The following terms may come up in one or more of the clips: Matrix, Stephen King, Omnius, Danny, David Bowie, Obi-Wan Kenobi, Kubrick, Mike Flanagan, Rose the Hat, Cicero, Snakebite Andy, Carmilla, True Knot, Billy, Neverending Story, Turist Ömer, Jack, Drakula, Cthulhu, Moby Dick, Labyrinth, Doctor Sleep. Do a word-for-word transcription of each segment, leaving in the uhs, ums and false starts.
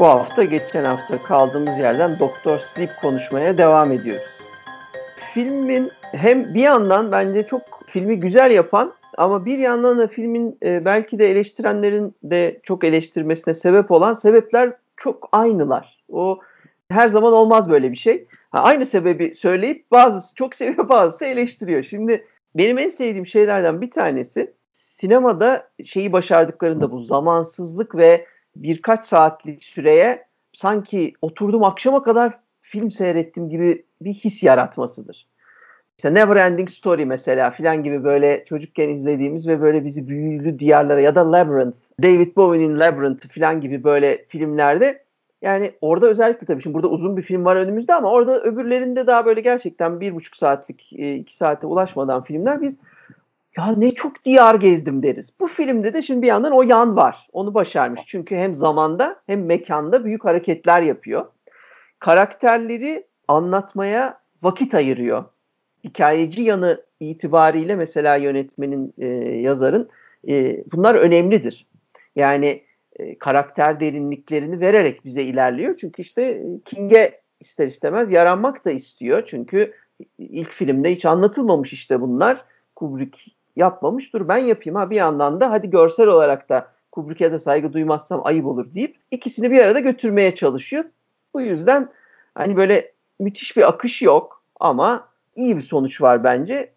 Bu hafta geçen hafta kaldığımız yerden Doctor Sleep konuşmaya devam ediyoruz. Filmin hem bir yandan bence çok filmi güzel yapan ama bir yandan da filmin belki de eleştirenlerin de çok eleştirmesine sebep olan sebepler çok aynılar. O her zaman olmaz böyle bir şey. Ha, aynı sebebi söyleyip bazısı çok seviyor bazısı eleştiriyor. Şimdi benim en sevdiğim şeylerden bir tanesi sinemada şeyi başardıklarında bu zamansızlık ve birkaç saatlik süreye sanki oturdum akşama kadar film seyrettim gibi bir his yaratmasıdır. İşte Neverending Story mesela filan gibi böyle çocukken izlediğimiz ve böyle bizi büyülü diyarlara ya da Labyrinth, David Bowie'nin Labyrinth filan gibi böyle filmlerde yani orada özellikle tabii şimdi burada uzun bir film var önümüzde ama orada öbürlerinde daha böyle gerçekten bir buçuk saatlik iki saate ulaşmadan filmler biz ya ne çok diyar gezdim deriz. Bu filmde de şimdi bir yandan o yan var. Onu başarmış. Çünkü hem zamanda hem mekanda büyük hareketler yapıyor. Karakterleri anlatmaya vakit ayırıyor. Hikayeci yanı itibariyle mesela yönetmenin, e, yazarın e, bunlar önemlidir. Yani e, karakter derinliklerini vererek bize ilerliyor. Çünkü işte King'e ister istemez yaranmak da istiyor. Çünkü ilk filmde hiç anlatılmamış işte bunlar. Kubrick yapmamış, dur ben yapayım ha bir yandan da hadi görsel olarak da Kubrick'e de saygı duymazsam ayıp olur deyip ikisini bir arada götürmeye çalışıyor. Bu yüzden hani böyle müthiş bir akış yok ama iyi bir sonuç var bence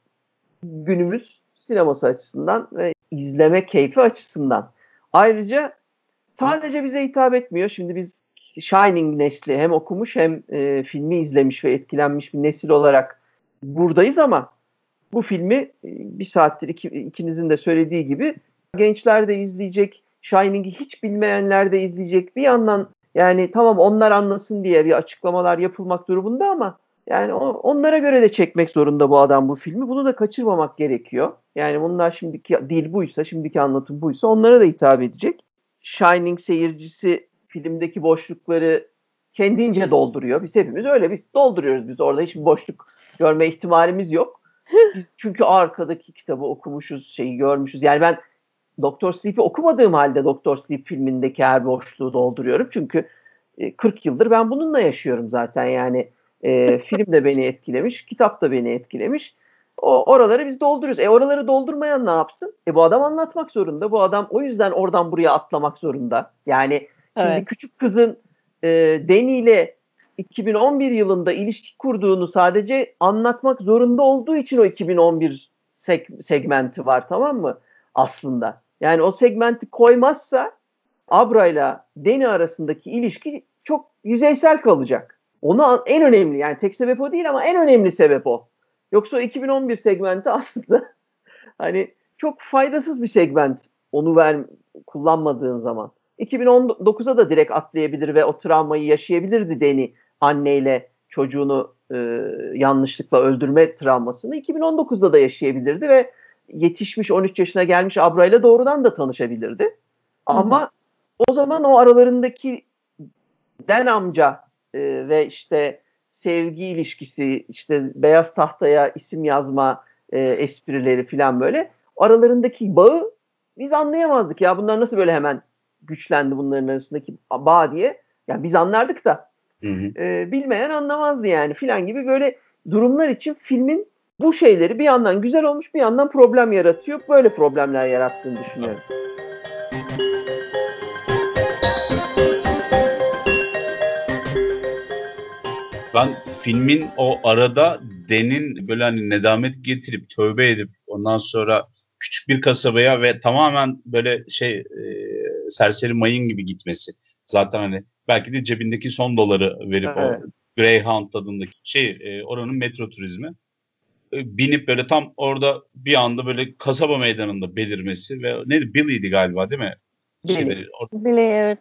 günümüz sineması açısından ve izleme keyfi açısından. Ayrıca sadece bize hitap etmiyor. Şimdi biz Shining nesli hem okumuş hem e, filmi izlemiş ve etkilenmiş bir nesil olarak buradayız ama bu filmi bir saattir iki, ikinizin de söylediği gibi gençler de izleyecek, Shining'i hiç bilmeyenler de izleyecek. Bir yandan yani tamam onlar anlasın diye bir açıklamalar yapılmak durumunda ama yani onlara göre de çekmek zorunda bu adam bu filmi. Bunu da kaçırmamak gerekiyor. Yani bunlar şimdiki dil buysa, şimdiki anlatım buysa onlara da hitap edecek. Shining seyircisi filmdeki boşlukları kendince dolduruyor. Biz hepimiz öyle biz dolduruyoruz biz orada hiçbir boşluk görme ihtimalimiz yok. Biz çünkü arkadaki kitabı okumuşuz, şeyi görmüşüz. Yani ben Doktor Sleep'i okumadığım halde Doktor Sleep filmindeki her boşluğu dolduruyorum. Çünkü kırk yıldır ben bununla yaşıyorum zaten. Yani e, film de beni etkilemiş, kitap da beni etkilemiş. O oraları biz dolduruyoruz. E oraları doldurmayan ne yapsın? E bu adam anlatmak zorunda. Bu adam o yüzden oradan buraya atlamak zorunda. Yani şimdi evet. Küçük kızın e, Danny ile iki bin on bir yılında ilişki kurduğunu sadece anlatmak zorunda olduğu için o iki bin on bir seg- segmenti var tamam mı? Aslında. Yani o segmenti koymazsa Abra ile Danny arasındaki ilişki çok yüzeysel kalacak. Onu en önemli yani tek sebep o değil ama en önemli sebep o. Yoksa o iki bin on bir segmenti aslında hani çok faydasız bir segment onu ver, kullanmadığın zaman. iki bin on dokuza da direkt atlayabilir ve o travmayı yaşayabilirdi Danny. Anneyle çocuğunu e, yanlışlıkla öldürme travmasını iki bin on dokuzda da yaşayabilirdi ve yetişmiş on üç yaşına gelmiş Abra'yla doğrudan da tanışabilirdi. Hı-hı. Ama o zaman o aralarındaki Den amca e, ve işte sevgi ilişkisi, işte beyaz tahtaya isim yazma e, esprileri falan böyle aralarındaki bağı biz anlayamazdık ya bunlar nasıl böyle hemen güçlendi bunların arasındaki bağ diye. Yani biz anlardık da Hı hı. E, bilmeyen anlamazdı yani filan gibi böyle durumlar için filmin bu şeyleri bir yandan güzel olmuş bir yandan problem yaratıyor. Böyle problemler yarattığını düşünüyorum. Ben filmin o arada Danny'nin böyle hani nedamet getirip tövbe edip ondan sonra küçük bir kasabaya ve tamamen böyle şey e, serseri mayın gibi gitmesi. Zaten hani belki de cebindeki son doları verip evet. O Greyhound tadındaki şey e, oranın metro turizmi e, binip böyle tam orada bir anda böyle kasaba meydanında belirmesi ve neydi Billy'ydi galiba değil mi? Billy, şey, or- Billy evet.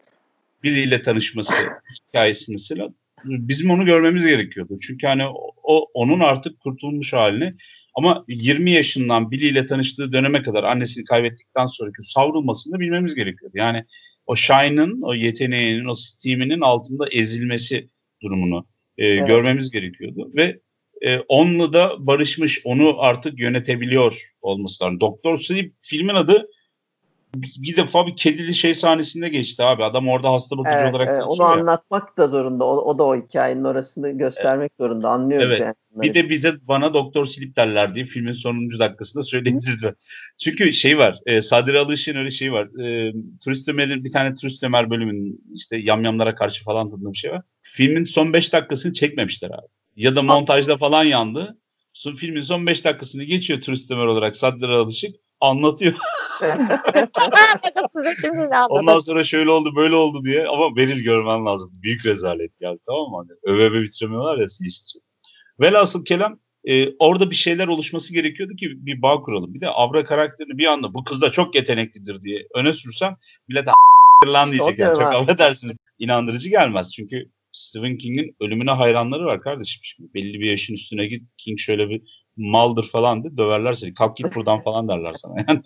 Billy ile tanışması hikayesi mesela bizim onu görmemiz gerekiyordu. Çünkü hani o, o onun artık kurtulmuş halini. Ama yirmi yaşından Billy ile tanıştığı döneme kadar annesini kaybettikten sonraki savrulmasını bilmemiz gerekiyor. Yani o Shine'ın, o yeteneğinin, o steam'inin altında ezilmesi durumunu e, evet. görmemiz gerekiyordu. Ve e, onunla da barışmış, onu artık yönetebiliyor olması lazım. Doctor Sleep filmin adı bir defa bir kedili şey sahnesinde geçti abi. Adam orada hasta bakıcı evet, olarak çalışıyor. Evet, onu anlatmak da zorunda. O, o da o hikayenin orasını göstermek evet. zorunda. Anlıyoruz evet. yani. Bir evet. de bize bana Doktor Sleep derler diye filmin sonuncu dakikasında söyledirdi. Çünkü şey var. E, Sadri Alışık'ın öyle şeyi var. E, Turist Ömer'in bir tane Turist Ömer bölümünün işte yamyamlara karşı falan tadında bir şey var. Filmin son beş dakikasını çekmemişler abi. Ya da montajda falan yandı. Son, filmin son beş dakikasını geçiyor Turist Ömer olarak Sadri Alışık. Anlatıyor. Ondan sonra şöyle oldu böyle oldu diye ama benim görmen lazım. Büyük rezalet geldi tamam mı? Öve öve bitiremiyorlar ya siz için. Velhasıl kelam e, orada bir şeyler oluşması gerekiyordu ki bir bağ kuralım. Bir de Abra karakterini bir anda bu kız da çok yeteneklidir diye öne sürsem bile de lan diyecek. Yani. Çok affedersiniz. İnandırıcı gelmez. Çünkü Stephen King'in ölümüne hayranları var kardeşim. Şimdi belli bir yaşın üstüne git King şöyle bir maldır falan de döverler seni. Kalk git buradan falan derler sana. Yani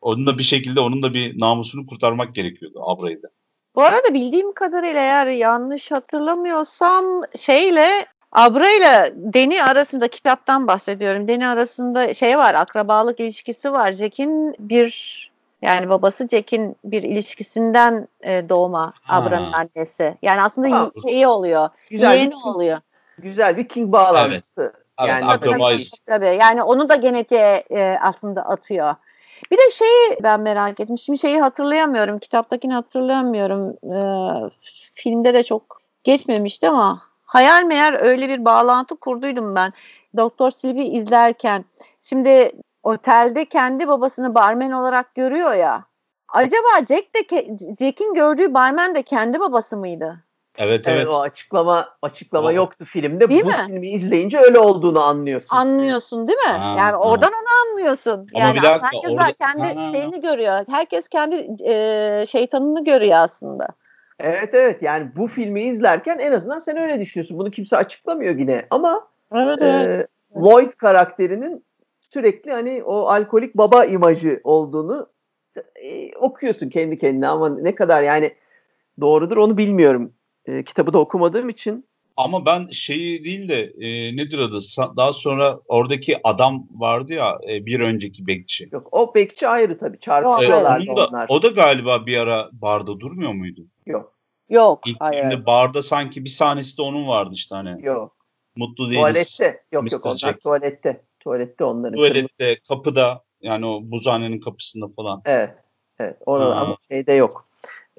onun da bir şekilde onun da bir namusunu kurtarmak gerekiyordu Abra'yı da. Bu arada bildiğim kadarıyla eğer yanlış hatırlamıyorsam şeyle Abra ile Danny arasında kitaptan bahsediyorum. Danny arasında şey var, akrabalık ilişkisi var. Jack'in bir yani babası Jack'in bir ilişkisinden doğma Abra'nın annesi. Yani aslında ha. şeyi oluyor. Güzel yeğeni bir, oluyor. Güzel bir King bağlantısı. Evet. Evet, yani, tabii, tabii. yani onu da genetiğe e, aslında atıyor. Bir de şeyi ben merak etmiştim. Şeyi hatırlayamıyorum. Kitaptakini hatırlayamıyorum. E, filmde de çok geçmemişti ama hayal meğer öyle bir bağlantı kurduydum ben. Doktor Sleep'i izlerken. Şimdi otelde kendi babasını barmen olarak görüyor ya. Acaba Jack de Jack'in gördüğü barmen de kendi babası mıydı? Evet, evet. Yani o açıklama açıklama evet. yoktu filmde. Değil bu mi? Filmi izleyince öyle olduğunu anlıyorsun. Anlıyorsun değil mi? Ha, yani oradan ha. onu anlıyorsun. Ama yani dakika, herkes orada... kendi ha. şeyini görüyor. Herkes kendi e, şeytanını görüyor aslında. Evet evet. Yani bu filmi izlerken en azından sen öyle düşünüyorsun. Bunu kimse açıklamıyor yine. Ama evet, e, evet. Lloyd karakterinin sürekli hani o alkolik baba imajı olduğunu e, okuyorsun kendi kendine ama ne kadar yani doğrudur onu bilmiyorum. E, kitabı da okumadığım için. Ama ben şeyi değil de e, nedir adı? Daha sonra oradaki adam vardı ya e, bir önceki bekçi. Yok o bekçi ayrı tabii. Çarpışıyorlardı e, onlar. O da galiba bir ara barda durmuyor muydu? Yok. Yok. İlk filmde barda sanki bir sahnesi de onun vardı işte hani. Yok. Mutlu değiliz. Tuvalette. Yok mister yok onlar Jack. Tuvalette. Tuvalette onların. Tuvalette kırmızı. Kapıda yani o buzhanenin kapısında falan. Evet. Evet. Orada ama şeyde yok.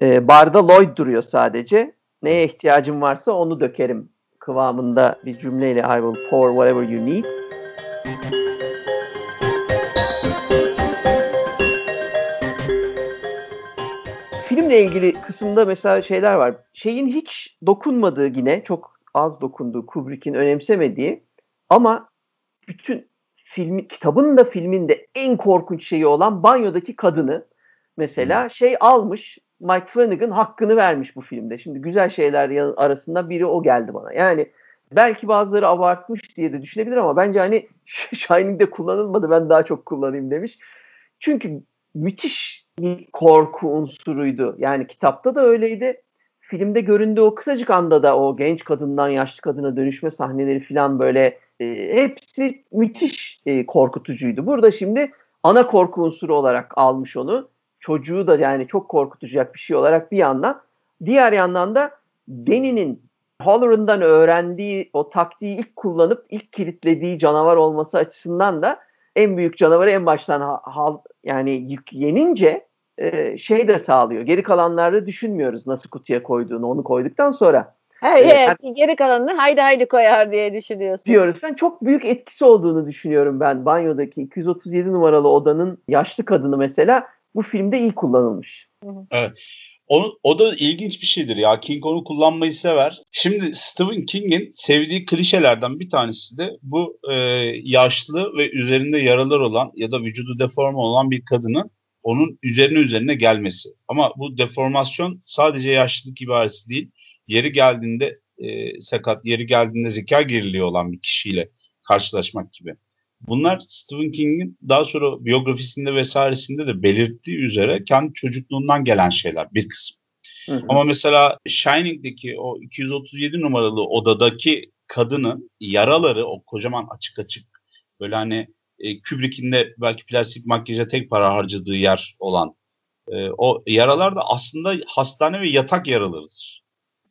E, barda Lloyd duruyor sadece. Neye ihtiyacım varsa onu dökerim kıvamında bir cümleyle I will pour whatever you need. Filmle ilgili kısımda mesela şeyler var. Şeyin hiç dokunmadığı yine çok az dokunduğu Kubrick'in önemsemediği ama bütün filmi, kitabın da filmin de en korkunç şeyi olan banyodaki kadını mesela şey almış Mike Flanagan hakkını vermiş bu filmde. Şimdi güzel şeyler arasından biri o geldi bana. Yani belki bazıları abartmış diye de düşünebilir ama bence hani Shining'de kullanılmadı ben daha çok kullanayım demiş. Çünkü müthiş bir korku unsuruydu. Yani kitapta da öyleydi. Filmde göründüğü o kısacık anda da o genç kadından yaşlı kadına dönüşme sahneleri falan böyle e, hepsi müthiş e, korkutucuydu. Burada şimdi ana korku unsuru olarak almış onu. Çocuğu da yani çok korkutacak bir şey olarak bir yandan. Diğer yandan da Danny'nin Halloran'dan öğrendiği o taktiği ilk kullanıp ilk kilitlediği canavar olması açısından da en büyük canavarı en baştan ha- ha- yani yenince e- şey de sağlıyor. Geri kalanlarda düşünmüyoruz nasıl kutuya koyduğunu onu koyduktan sonra. He, e- evet yani, geri kalanını haydi haydi koyar diye düşünüyorsun. Diyoruz. Ben çok büyük etkisi olduğunu düşünüyorum ben. Banyodaki iki yüz otuz yedi numaralı odanın yaşlı kadını mesela bu filmde iyi kullanılmış. Evet. O, o da ilginç bir şeydir ya. King onu kullanmayı sever. Şimdi Stephen King'in sevdiği klişelerden bir tanesi de bu e, yaşlı ve üzerinde yaralar olan ya da vücudu deforme olan bir kadının onun üzerine üzerine gelmesi. Ama bu deformasyon sadece yaşlılık ibaresi değil. Yeri geldiğinde e, sakat, yeri geldiğinde zeka geriliği olan bir kişiyle karşılaşmak gibi. Bunlar Stephen King'in daha sonra biyografisinde vesairesinde de belirttiği üzere kendi çocukluğundan gelen şeyler bir kısmı. Hı hı. Ama mesela Shining'deki o iki yüz otuz yedi numaralı odadaki kadının yaraları, o kocaman açık açık böyle hani e, Kubrick'in de belki plastik makyaja tek para harcadığı yer olan e, o yaralar da aslında hastane ve yatak yaralarıdır.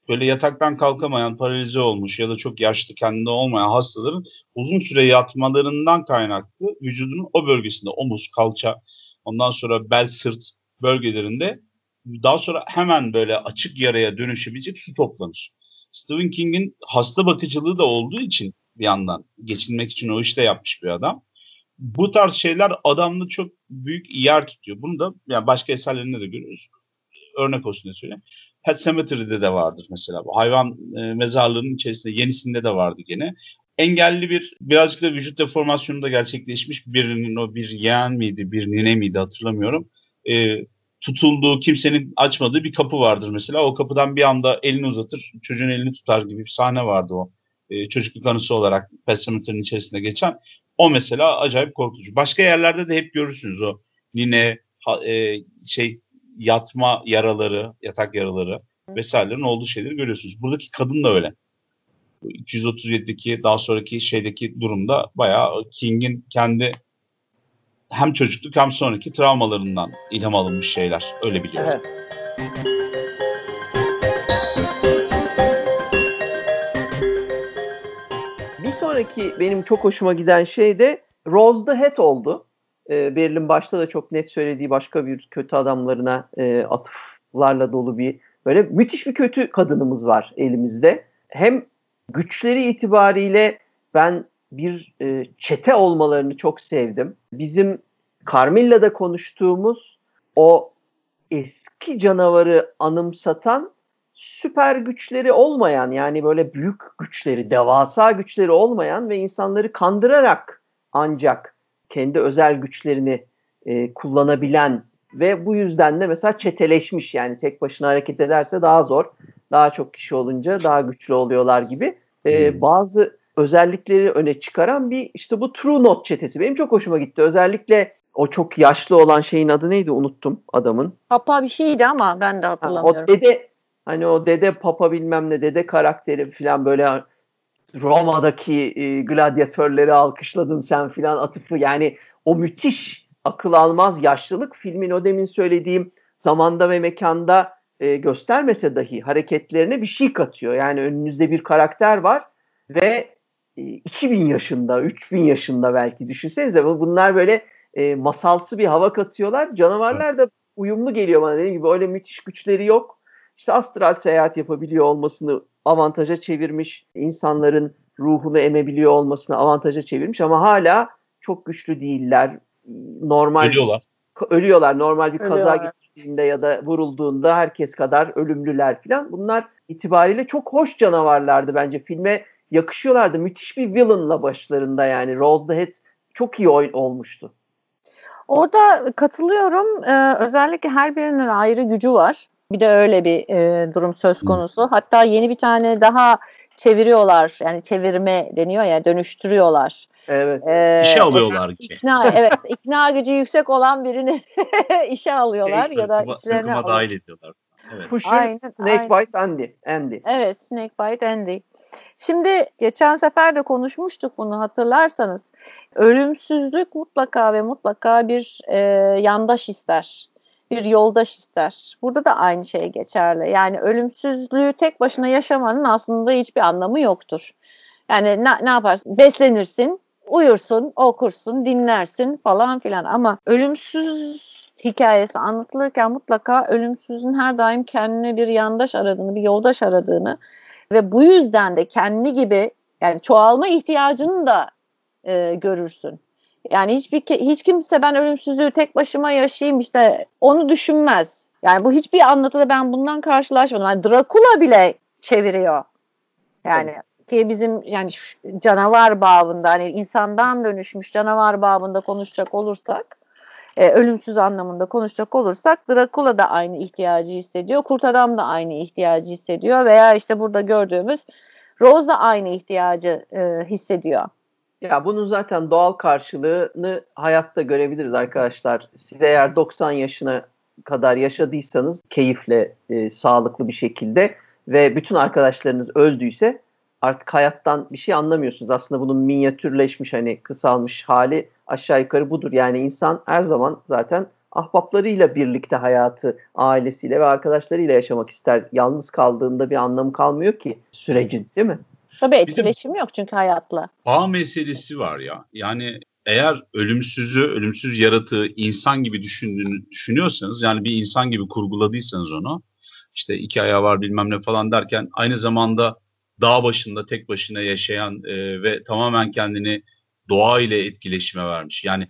Böyle yataktan kalkamayan, paralize olmuş ya da çok yaşlı, kendinde olmayan hastaların uzun süre yatmalarından kaynaklı vücudunun o bölgesinde, omuz, kalça, ondan sonra bel, sırt bölgelerinde daha sonra hemen böyle açık yaraya dönüşebilecek su toplanır. Stephen King'in hasta bakıcılığı da olduğu için bir yandan geçinmek için o işte yapmış bir adam. Bu tarz şeyler adamda çok büyük yer tutuyor. Bunu da yani başka eserlerinde de görüyoruz. Örnek olsun diye söyleyeyim. Pet Semetery'de de vardır mesela. Bu hayvan e, mezarlığının içerisinde, yenisinde de vardı gene. Engelli bir, birazcık da vücut deformasyonunda gerçekleşmiş birinin, o bir yeğen miydi, bir nine miydi hatırlamıyorum. E, tutulduğu, kimsenin açmadığı bir kapı vardır mesela. O kapıdan bir anda elini uzatır, çocuğun elini tutar gibi bir sahne vardı o. E, çocukluk anısı olarak Pet Semetery'nin içerisinde geçen. O mesela acayip korkutucu. Başka yerlerde de hep görürsünüz o nine, ha, e, şey... yatma yaraları, yatak yaraları vesairelerin olduğu şeyleri görüyorsunuz. Buradaki kadın da öyle. iki yüz otuz yedideki daha sonraki şeydeki durumda bayağı King'in kendi hem çocukluk hem sonraki travmalarından ilham alınmış şeyler. Öyle biliyorum. Evet. Bir sonraki benim çok hoşuma giden şey de Rose the Hat oldu. E, Berlin başta da çok net söylediği başka bir kötü adamlarına e, atıflarla dolu bir böyle müthiş bir kötü kadınımız var elimizde. Hem güçleri itibariyle ben bir e, çete olmalarını çok sevdim. Bizim Carmilla'da konuştuğumuz o eski canavarı anımsatan süper güçleri olmayan, yani böyle büyük güçleri, devasa güçleri olmayan ve insanları kandırarak ancak kendi özel güçlerini e, kullanabilen ve bu yüzden de mesela çeteleşmiş, yani tek başına hareket ederse daha zor. Daha çok kişi olunca daha güçlü oluyorlar gibi e, bazı özellikleri öne çıkaran bir işte bu True Knot çetesi. Benim çok hoşuma gitti. Özellikle o çok yaşlı olan şeyin adı neydi? Unuttum adamın. Papa bir şeydi ama ben de hatırlamıyorum. Ha, o dede, hani o dede papa bilmem ne dede karakteri falan böyle... Roma'daki e, gladyatörleri alkışladın sen filan atıfı, yani o müthiş akıl almaz yaşlılık filmin o demin söylediğim zamanda ve mekanda e, göstermese dahi hareketlerine bir şey katıyor. Yani önünüzde bir karakter var ve e, iki bin yaşında, üç bin yaşında belki, düşünsenize bunlar böyle e, masalsı bir hava katıyorlar. Canavarlar da uyumlu geliyor bana, dediğim gibi öyle müthiş güçleri yok. İşte astral seyahat yapabiliyor olmasını avantaja çevirmiş, insanların ruhunu emebiliyor olmasını avantaja çevirmiş ama hala çok güçlü değiller. Normal ölüyorlar. Ölüyorlar. Normal bir ölüyorlar. Kaza geçirdiğinde ya da vurulduğunda herkes kadar ölümlüler falan. Bunlar itibariyle çok hoş canavarlardı bence. Filme yakışıyorlardı. Müthiş bir villain'la başlarında, yani Rose the Hat çok iyi oyun olmuştu. Orada katılıyorum. Ee, özellikle her birinin ayrı gücü var. Bir de öyle bir e, durum söz konusu. Hatta yeni bir tane daha çeviriyorlar. Yani çevirme deniyor ya, dönüştürüyorlar. Evet. Ee, işe alıyorlar gibi. İkna, evet, ikna gücü yüksek olan birini işe alıyorlar şey, ya da içlerine alıyorlar. Dahil ediyorlar. Evet. Pusher, Snakebite Andy. Andy. Evet, Snakebite Andy. Şimdi geçen sefer de konuşmuştuk bunu, hatırlarsanız. Ölümsüzlük mutlaka ve mutlaka bir e, yandaş ister. Bir yoldaş ister. Burada da aynı şey geçerli. Yani ölümsüzlüğü tek başına yaşamanın aslında hiçbir anlamı yoktur. Yani ne, ne yaparsın? Beslenirsin, uyursun, okursun, dinlersin falan filan. Ama ölümsüz hikayesi anlatılırken mutlaka ölümsüzün her daim kendine bir yandaş aradığını, bir yoldaş aradığını ve bu yüzden de kendi gibi, yani çoğalma ihtiyacını da e, görürsün. Yani hiçbir hiç kimse ben ölümsüzlüğü tek başıma yaşayayım işte onu düşünmez. Yani bu hiçbir anlatıda ben bundan karşılaşmadım. Yani Drakula bile çeviriyor. Yani evet. Ki bizim yani canavar babında, hani insandan dönüşmüş canavar babında konuşacak olursak e, ölümsüz anlamında konuşacak olursak Drakula da aynı ihtiyacı hissediyor. Kurt Adam da aynı ihtiyacı hissediyor veya işte burada gördüğümüz Rose da aynı ihtiyacı e, hissediyor. Ya bunun zaten doğal karşılığını hayatta görebiliriz arkadaşlar. Siz eğer doksan yaşına kadar yaşadıysanız keyifle, e, sağlıklı bir şekilde ve bütün arkadaşlarınız öldüyse artık hayattan bir şey anlamıyorsunuz. Aslında bunun minyatürleşmiş, hani kısalmış hali aşağı yukarı budur. Yani insan her zaman zaten ahbaplarıyla birlikte hayatı, ailesiyle ve arkadaşlarıyla yaşamak ister. Yalnız kaldığında bir anlamı kalmıyor ki sürecin, değil mi? Tabii etkileşim yok çünkü hayatla. Bağ meselesi var ya. Yani eğer ölümsüzü, ölümsüz yaratığı insan gibi düşündüğünü düşünüyorsanız, yani bir insan gibi kurguladıysanız onu, işte iki ayağı var bilmem ne falan derken aynı zamanda dağ başında tek başına yaşayan e, ve tamamen kendini doğa ile etkileşime vermiş. Yani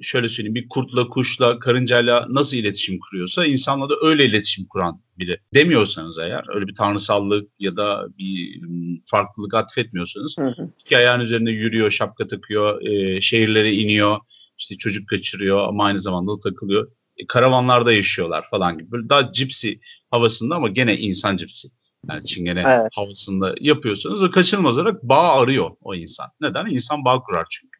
şöyle söyleyeyim, bir kurtla, kuşla, karıncayla nasıl iletişim kuruyorsa insanla da öyle iletişim kuran biri demiyorsanız, eğer öyle bir tanrısallık ya da bir farklılık atfetmiyorsanız, hı hı. iki ayağın üzerinde yürüyor, şapka takıyor, e, şehirlere iniyor, işte çocuk kaçırıyor ama aynı zamanda da takılıyor. E, karavanlarda yaşıyorlar falan gibi. Böyle daha cipsi havasında ama gene insan cipsi. Yani çingene evet. havasında yapıyorsanız o kaçınılmaz olarak bağ arıyor o insan. Neden? İnsan bağ kurar çünkü.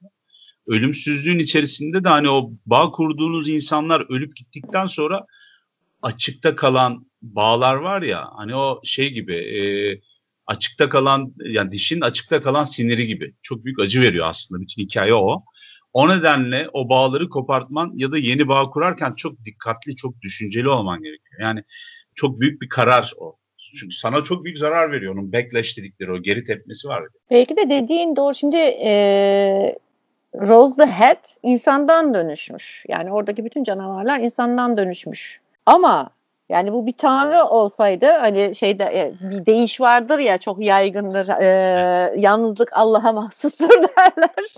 Ölümsüzlüğün içerisinde de hani o bağ kurduğunuz insanlar ölüp gittikten sonra açıkta kalan bağlar var ya, hani o şey gibi e, açıkta kalan, yani dişin açıkta kalan siniri gibi. Çok büyük acı veriyor aslında, bütün hikaye o. O nedenle o bağları kopartman ya da yeni bağ kurarken çok dikkatli, çok düşünceli olman gerekiyor. Yani çok büyük bir karar o. Çünkü sana çok büyük zarar veriyor. Onun backlash dedikleri, o geri tepmesi var. Belki de dediğin doğru. Şimdi ee, Rose the Hat insandan dönüşmüş. Yani oradaki bütün canavarlar insandan dönüşmüş. Ama yani bu bir tanrı olsaydı, hani şeyde bir deyiş vardır ya, çok yaygındır. E, yalnızlık Allah'a mahsustur derler.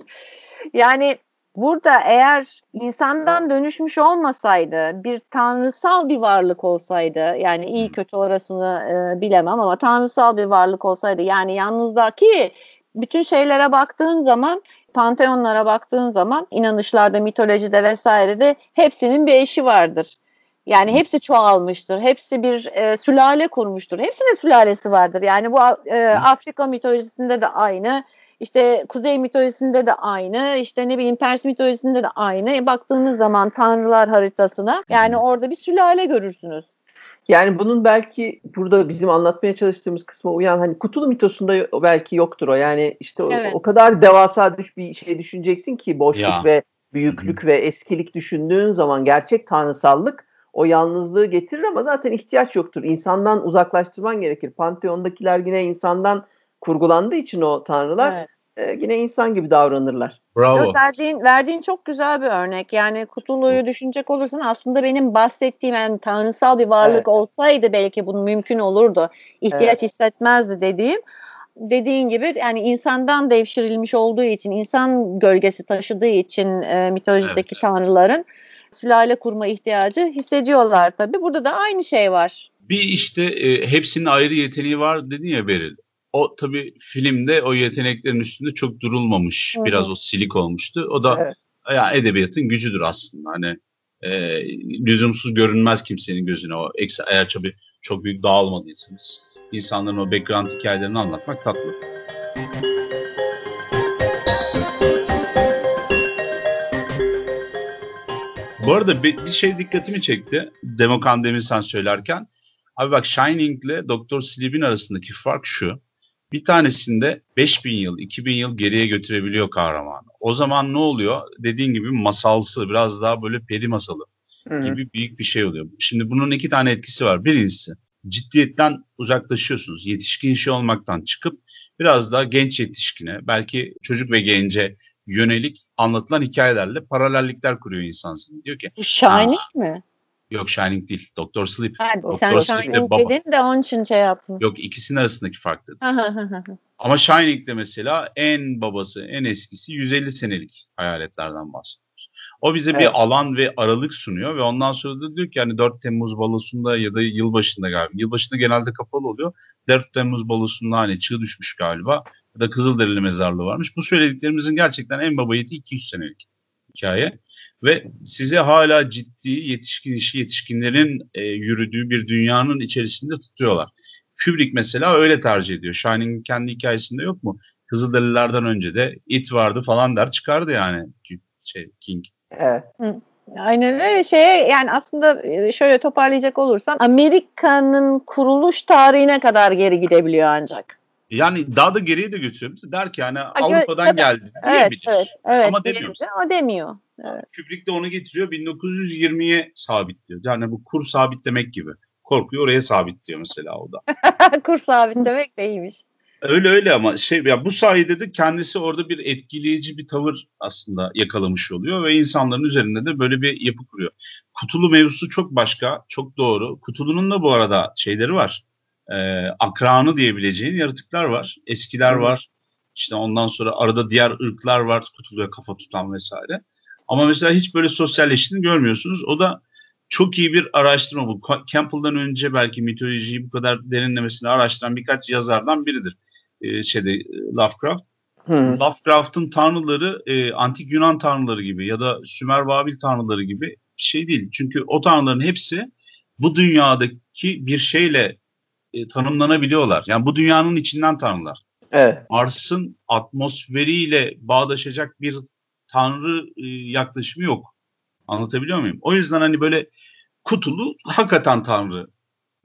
Yani burada eğer insandan dönüşmüş olmasaydı, bir tanrısal bir varlık olsaydı, yani iyi kötü orasını e, bilemem ama tanrısal bir varlık olsaydı, yani yalnızdaki bütün şeylere baktığın zaman, panteonlara baktığın zaman, inanışlarda, mitolojide vesairede hepsinin bir eşi vardır. Yani hepsi çoğalmıştır, hepsi bir e, sülale kurmuştur, hepsinin sülalesi vardır. Yani bu e, Afrika mitolojisinde de aynı. İşte Kuzey mitolojisinde de aynı, işte ne bileyim Pers mitolojisinde de aynı. E baktığınız zaman tanrılar haritasına, yani orada bir sülale görürsünüz. Yani bunun belki burada bizim anlatmaya çalıştığımız kısma uyan, hani Cthulhu mitosunda belki yoktur o. Yani işte evet. o, o kadar devasa düş bir şey düşüneceksin ki boşluk ya. ve büyüklük Hı-hı. ve eskilik düşündüğün zaman gerçek tanrısallık o yalnızlığı getirir ama zaten ihtiyaç yoktur. İnsandan uzaklaştırman gerekir. Panteondakiler yine insandan kurgulandığı için o tanrılar evet. e, yine insan gibi davranırlar. Bravo. Verdiğin, verdiğin çok güzel bir örnek. Yani Cthulhu'yu düşünecek olursan aslında benim bahsettiğim, yani tanrısal bir varlık evet. olsaydı belki bunun mümkün olurdu. İhtiyaç evet. hissetmezdi dediğim. Dediğin gibi yani insandan devşirilmiş olduğu için, insan gölgesi taşıdığı için e, mitolojideki evet. tanrıların sülale kurma ihtiyacı hissediyorlar tabii. Burada da aynı şey var. Bir işte e, hepsinin ayrı yeteneği var dedin ya Beril. O tabii filmde o yeteneklerin üstünde çok durulmamış. Hı-hı. Biraz o silik olmuştu. O da evet. yani edebiyatın gücüdür aslında. Hani e, lüzumsuz görünmez kimsenin gözüne o. Eğer tabii çok büyük dağılmadıysanız. İnsanların o background hikayelerini anlatmak tatlı. Bu arada bir şey dikkatimi çekti. Demokan demin sen söylerken. Abi bak, Shining ile Doktor Sleep'in arasındaki fark şu. Bir tanesinde beş bin yıl, iki bin yıl geriye götürebiliyor kahramanı. O zaman ne oluyor? Dediğin gibi masalsı, biraz daha böyle peri masalı Hı-hı. gibi büyük bir şey oluyor. Şimdi bunun iki tane etkisi var. Birincisi, ciddiyetten uzaklaşıyorsunuz. Yetişkin işi olmaktan çıkıp biraz daha genç yetişkine, belki çocuk ve gence yönelik anlatılan hikayelerle paralellikler kuruyor insansın. Diyor ki, Shining mi? Yok, Shining değil. Doktor Sleep. Doktor sen Sleep Shining de dedin de onun için şey yaptın. Yok, ikisinin arasındaki fark dedim. Ama Shining'de mesela en babası, en eskisi yüz elli senelik hayaletlerden bahsediyoruz. O bize evet. bir alan ve aralık sunuyor ve ondan sonra da diyor ki yani dört Temmuz balosunda ya da yılbaşında galiba. Yılbaşında genelde kapalı oluyor. dört Temmuz balosunda hani çığ düşmüş galiba ya da Kızılderili mezarlığı varmış. Bu söylediklerimizin gerçekten en babayeti iki yüz senelik. hikaye ve size hala ciddi yetişkin işi yetişkinlerin e, yürüdüğü bir dünyanın içerisinde tutuyorlar. Kubrick mesela öyle tercih ediyor. Shining'in kendi hikayesinde yok mu? Kızılderililerden önce de it vardı falan der çıkardı yani şey, King. Evet. Aynen öyle şey yani aslında şöyle toparlayacak olursan Amerika'nın kuruluş tarihine kadar geri gidebiliyor ancak. Yani daha da geriye de götürüyoruz. Der ki hani ha, Avrupa'dan evet, geldi diyebilir. Evet, evet, ama evet, demiyor. Ama demiyor. Evet. Kubrick de onu getiriyor bin dokuz yüz yirmiye sabitliyor. Yani bu kur sabitlemek gibi. Korkuyu oraya sabitliyor mesela o da. Kur sabitlemek de iyiymiş. Öyle öyle ama şey ya bu sayede de kendisi orada bir etkileyici bir tavır aslında yakalamış oluyor ve insanların üzerinde de böyle bir yapı kuruyor. Cthulhu mevzusu çok başka, çok doğru. Cthulhu'nun da bu arada şeyleri var. Ee, akranı diyebileceğin yaratıklar var. Eskiler hmm. var. İşte ondan sonra arada diğer ırklar var. Cthulhu'ya kafa tutan vesaire. Ama mesela hiç böyle sosyalleştiğini görmüyorsunuz. O da çok iyi bir araştırma bu. Campbell'dan önce belki mitolojiyi bu kadar derinlemesine araştıran birkaç yazardan biridir. Ee, şeyde Lovecraft. Hmm. Lovecraft'ın tanrıları e, antik Yunan tanrıları gibi ya da Sümer Babil tanrıları gibi bir şey değil. Çünkü o tanrıların hepsi bu dünyadaki bir şeyle E, tanımlanabiliyorlar. Yani bu dünyanın içinden tanrılar. Evet. Mars'ın atmosferiyle bağdaşacak bir tanrı e, yaklaşımı yok. Anlatabiliyor muyum? O yüzden hani böyle Cthulhu hakikaten tanrı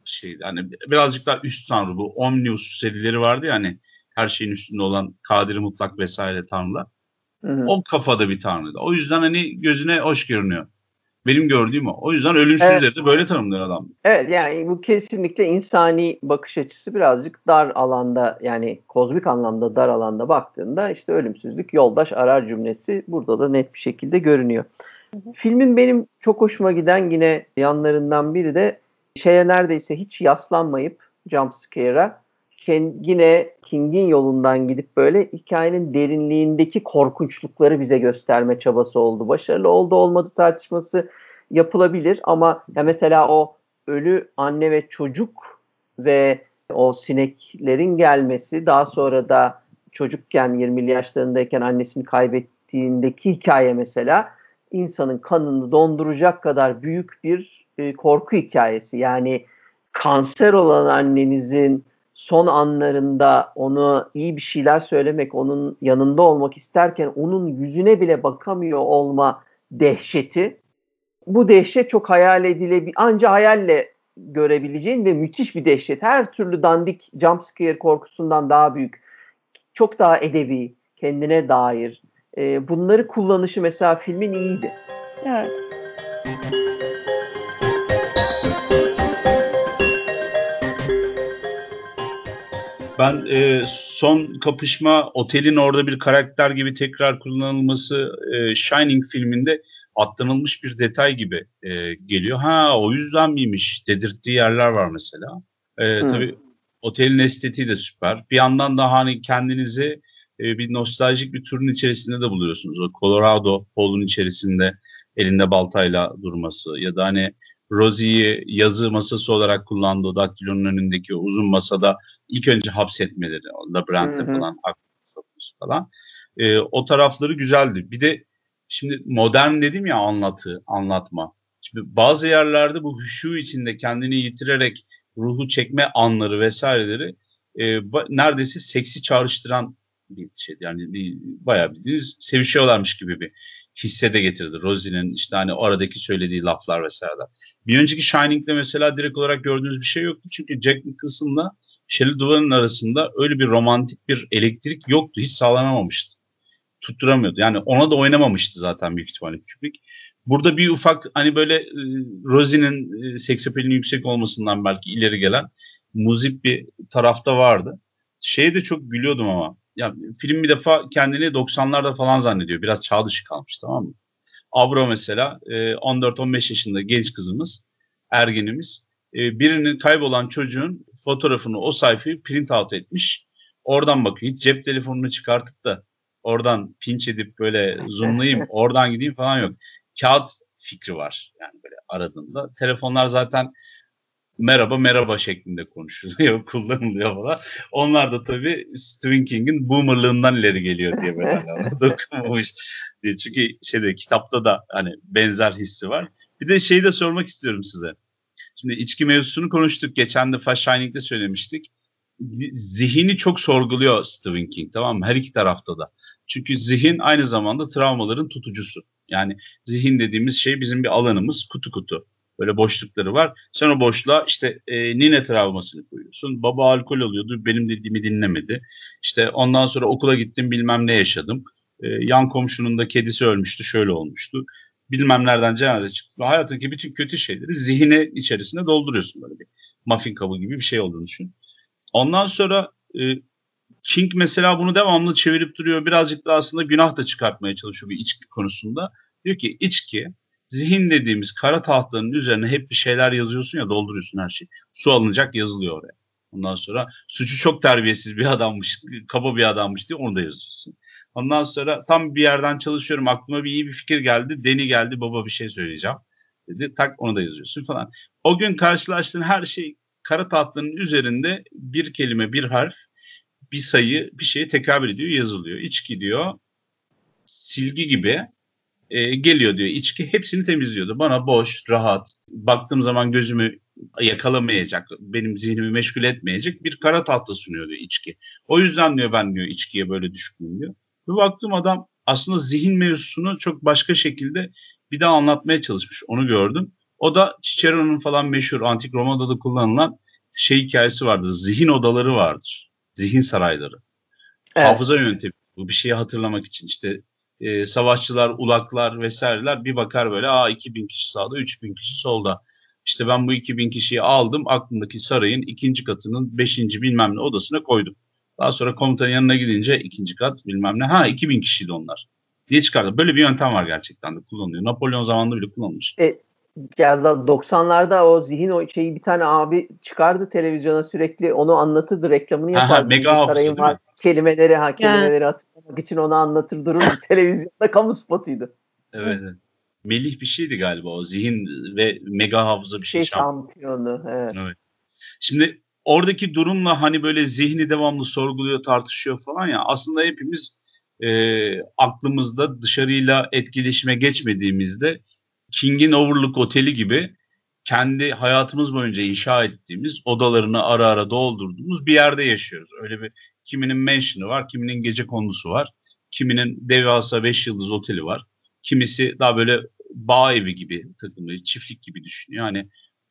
şeydi. Hani birazcık daha üst tanrı bu. Omnius serileri vardı ya hani her şeyin üstünde olan Kadir-i Mutlak vesaire tanrılar. Hı-hı. O kafada bir tanrıydı. O yüzden hani gözüne hoş görünüyor. Benim gördüğüm o. O yüzden ölümsüzleri evet. de böyle tanımlıyor adam. Evet yani bu kesinlikle insani bakış açısı birazcık dar alanda yani kozmik anlamda dar alanda baktığında işte ölümsüzlük yoldaş arar cümlesi burada da net bir şekilde görünüyor. Hı hı. Filmin benim çok hoşuma giden yine yanlarından biri de şeye neredeyse hiç yaslanmayıp jumpscare'a yine King'in yolundan gidip böyle hikayenin derinliğindeki korkunçlukları bize gösterme çabası oldu. Başarılı oldu olmadı tartışması yapılabilir ama ya mesela o ölü anne ve çocuk ve o sineklerin gelmesi daha sonra da çocukken yirmili yaşlarındayken annesini kaybettiğindeki hikaye mesela insanın kanını donduracak kadar büyük bir e, korku hikayesi. Yani kanser olan annenizin son anlarında ona iyi bir şeyler söylemek, onun yanında olmak isterken onun yüzüne bile bakamıyor olma dehşeti. Bu dehşet çok hayal edilebilir, ancak hayalle görebileceğin ve müthiş bir dehşet. Her türlü dandik jumpscare korkusundan daha büyük, çok daha edebi, kendine dair. Bunları kullanışı mesela filmin iyiydi. Evet. Ben e, son kapışma otelin orada bir karakter gibi tekrar kullanılması e, Shining filminde atlanılmış bir detay gibi e, geliyor. Ha o yüzden miymiş dedirttiği yerler var mesela. E, hmm. Tabii otelin estetiği de süper. Bir yandan da hani kendinizi e, bir nostaljik bir turun içerisinde de buluyorsunuz. O Colorado Hall'un içerisinde elinde baltayla durması ya da hani Rosie'yi yazı masası olarak kullandığı o daktilonun önündeki uzun masada ilk önce hapsetmeleri, Labyrinth'te falan, falan. E, o tarafları güzeldi. Bir de şimdi modern dedim ya anlatı, anlatma. Şimdi bazı yerlerde bu huşu içinde kendini yitirerek ruhu çekme anları vesaireleri e, ba- neredeyse seksi çağrıştıran bir şeydi. Yani bir, bayağı bildiğiniz sevişiyorlarmış gibi bir hisse de getirdi. Rosie'nin işte hani aradaki söylediği laflar vesaireler. Bir önceki Shining'de mesela direkt olarak gördüğünüz bir şey yoktu. Çünkü Jack Nicholson'la Shelley Duvall'ın arasında öyle bir romantik bir elektrik yoktu. Hiç sağlanamamıştı. Tutturamıyordu. Yani ona da oynamamıştı zaten büyük ihtimalle Kubrick. Burada bir ufak hani böyle e, Rosie'nin e, seksapelinin yüksek olmasından belki ileri gelen muzip bir tarafta vardı. Şeye de çok gülüyordum ama. Ya film bir defa kendini doksanlarda falan zannediyor. Biraz çağ dışı kalmış, tamam mı? Abra mesela on dört on beş yaşında genç kızımız, ergenimiz. Birinin kaybolan çocuğun fotoğrafını, o sayfayı print out etmiş. Oradan bakıyor. Hiç cep telefonunu çıkartıp da oradan pinç edip böyle zoomlayayım, oradan gideyim falan yok. Kağıt fikri var yani böyle aradığında. Telefonlar zaten merhaba merhaba şeklinde konuşuluyor, kullanılıyor falan. Onlar da tabii Stephen King'in boomerlığından ileri geliyor diye böyle dokunmamış diye. Çünkü şeyde, kitapta da hani benzer hissi var. Bir de şeyi de sormak istiyorum size. Şimdi içki mevzusunu konuştuk. Geçen defa Shining'de söylemiştik. Zihni çok sorguluyor Stephen King, tamam mı? Her iki tarafta da. Çünkü zihin aynı zamanda travmaların tutucusu. Yani zihin dediğimiz şey bizim bir alanımız, kutu kutu. Böyle boşlukları var. Sen o boşluğa işte e, nine travmasını koyuyorsun. Baba alkol alıyordu, benim dediğimi dinlemedi. İşte ondan sonra okula gittim, bilmem ne yaşadım. E, yan komşunun da kedisi ölmüştü, şöyle olmuştu. Bilmem nereden cenaze çıktı. Hayatındaki bütün kötü şeyleri zihine içerisinde dolduruyorsun. Böyle bir muffin kabı gibi bir şey olduğunu düşün. Ondan sonra e, King mesela bunu devamlı çevirip duruyor. Birazcık da aslında günah da çıkartmaya çalışıyor bir içki konusunda. Diyor ki içki, zihin dediğimiz kara tahtanın üzerine hep bir şeyler yazıyorsun ya, dolduruyorsun her şeyi. Su alınacak, yazılıyor oraya. Ondan sonra suçu çok terbiyesiz bir adammış, kaba bir adammış diye onu da yazıyorsun. Ondan sonra tam bir yerden çalışıyorum, aklıma bir iyi bir fikir geldi. Danny geldi, baba bir şey söyleyeceğim dedi. Tak, onu da yazıyorsun falan. O gün karşılaştığın her şey kara tahtanın üzerinde bir kelime, bir harf, bir sayı, bir şeye tekabül ediyor, yazılıyor. İçki diyor, silgi gibi e, geliyor diyor. İçki hepsini temizliyordu. Bana boş, rahat, baktığım zaman gözümü yakalamayacak, benim zihnimi meşgul etmeyecek bir kara tahta sunuyor diyor içki. O yüzden diyor ben diyor içkiye böyle düşkünüm diyor. Ve baktım adam aslında zihin mevzusunu çok başka şekilde bir daha anlatmaya çalışmış. Onu gördüm. O da Cicero'nun falan meşhur antik Roma'da da kullanılan şey hikayesi vardır. Zihin odaları vardır. Zihin sarayları. Evet. Hafıza yöntemi. Bu bir şeyi hatırlamak için işte e, savaşçılar, ulaklar vesaireler bir bakar böyle, aa iki bin kişi sağda, üç bin kişi solda. İşte ben bu iki bin kişiyi aldım, aklımdaki sarayın ikinci katının beşinci bilmem ne odasına koydum. Daha sonra komutanın yanına gidince ikinci kat bilmem ne, ha iki bin kişiydi onlar diye çıkardı. Böyle bir yöntem var gerçekten de, kullanılıyor. Napolyon zamanında bile kullanılmış. E, ya doksanlarda o zihin o şeyi bir tane abi çıkardı televizyona, sürekli onu anlatırdı, reklamını yapardı. Mega hafızası var. Kelimeleri, ha kelimeleri yani hatırlamak için onu anlatır durur. Televizyonda kamu spotuydu. Evet. Melih bir şeydi galiba o, zihin ve mega hafıza bir şey. Şey şampiyonu. Evet. Evet. Şimdi oradaki durumla hani böyle zihni devamlı sorguluyor, tartışıyor falan ya. Aslında hepimiz e, aklımızda dışarıyla etkileşime geçmediğimizde King'in Overlook Oteli gibi kendi hayatımız boyunca inşa ettiğimiz odalarını ara ara doldurduğumuz bir yerde yaşıyoruz. Öyle bir kiminin mansion'ı var, kiminin gecekondusu var, kiminin devasa beş yıldız oteli var. Kimisi daha böyle bağ evi gibi takımları, çiftlik gibi düşünüyor. Yani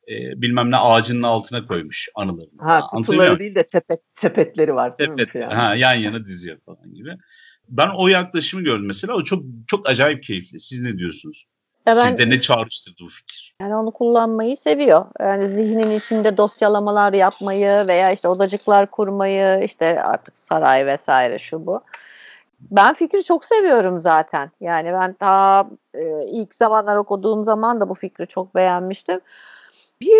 E, bilmem ne ağacının altına koymuş anılarını. Ha, kutuları değil de sepet, sepetleri var. Sepet, yani? Ha, yan yana diziyor falan gibi. Ben o yaklaşımı gördüm mesela. O çok çok acayip keyifli. Siz ne diyorsunuz? Ya ben, sizde ne çağrıştırdı bu fikir? Yani onu kullanmayı seviyor. Yani zihnin içinde dosyalamalar yapmayı veya işte odacıklar kurmayı, işte artık saray vesaire şu bu. Ben fikri çok seviyorum zaten. Yani ben daha e, ilk zamanlar okuduğum zaman da bu fikri çok beğenmiştim. Bir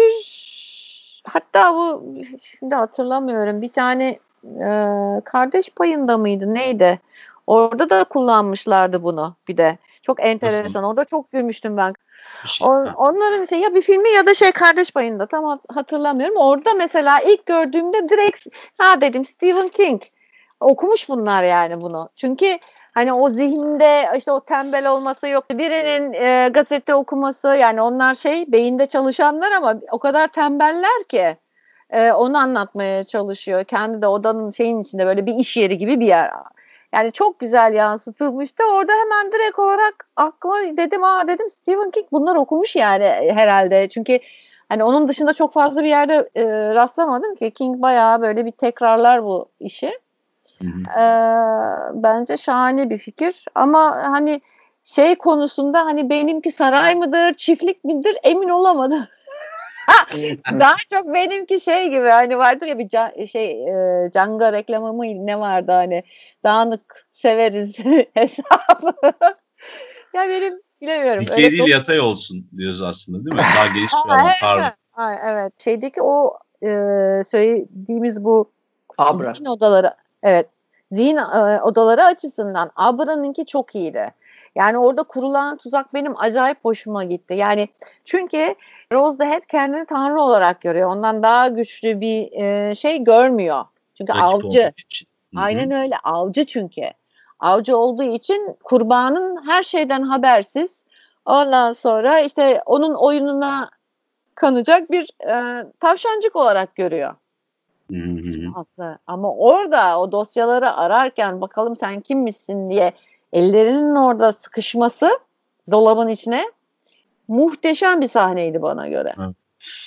hatta bu şimdi hatırlamıyorum, bir tane e, kardeş payında mıydı neydi, orada da kullanmışlardı bunu, bir de çok enteresan. Nasıl? Orada çok gülmüştüm ben. O, onların şey ya bir filmi ya da şey kardeş payında, tam hatırlamıyorum, orada mesela ilk gördüğümde direkt ha dedim Stephen King okumuş bunlar yani bunu, çünkü hani o zihinde işte o tembel olması yok. Birinin e, gazete okuması, yani onlar şey beyinde çalışanlar ama o kadar tembeller ki e, onu anlatmaya çalışıyor. Kendi de odanın şeyin içinde böyle bir iş yeri gibi bir yer. Yani çok güzel yansıtılmıştı. Orada hemen direkt olarak aklıma dedim ha dedim Stephen King bunlar okumuş yani herhalde. Çünkü hani onun dışında çok fazla bir yerde e, rastlamadım ki. King bayağı böyle bir tekrarlar bu işi. Hı hı. Ee, bence şahane bir fikir ama hani şey konusunda hani benimki saray mıdır çiftlik midir emin olamadım. Daha çok benimki şey gibi hani vardır ya bir can, şey e, Canga reklamı mı ne vardı hani dağınık severiz hesabı. Ya yani benim bilemiyorum. Dikey öyle değil çok... yatay olsun diyoruz aslında değil mi? Daha geniş bir alan. Evet. Ay, evet şeydeki o e, söylediğimiz bu Abra. Zihin odaları. Evet, zihin e, odaları açısından Abra'nınki çok iyiydi. Yani orada kurulan tuzak benim acayip hoşuma gitti. Yani çünkü Rose the Hat kendini tanrı olarak görüyor. Ondan daha güçlü bir e, şey görmüyor. Çünkü Açık avcı. Aynen öyle. Avcı çünkü. Avcı olduğu için kurbanın her şeyden habersiz. Ondan sonra işte onun oyununa kanacak bir e, tavşancık olarak görüyor. Aslında. Ama orada o dosyaları ararken bakalım sen kimmişsin diye ellerinin orada sıkışması dolabın içine muhteşem bir sahneydi bana göre. Evet.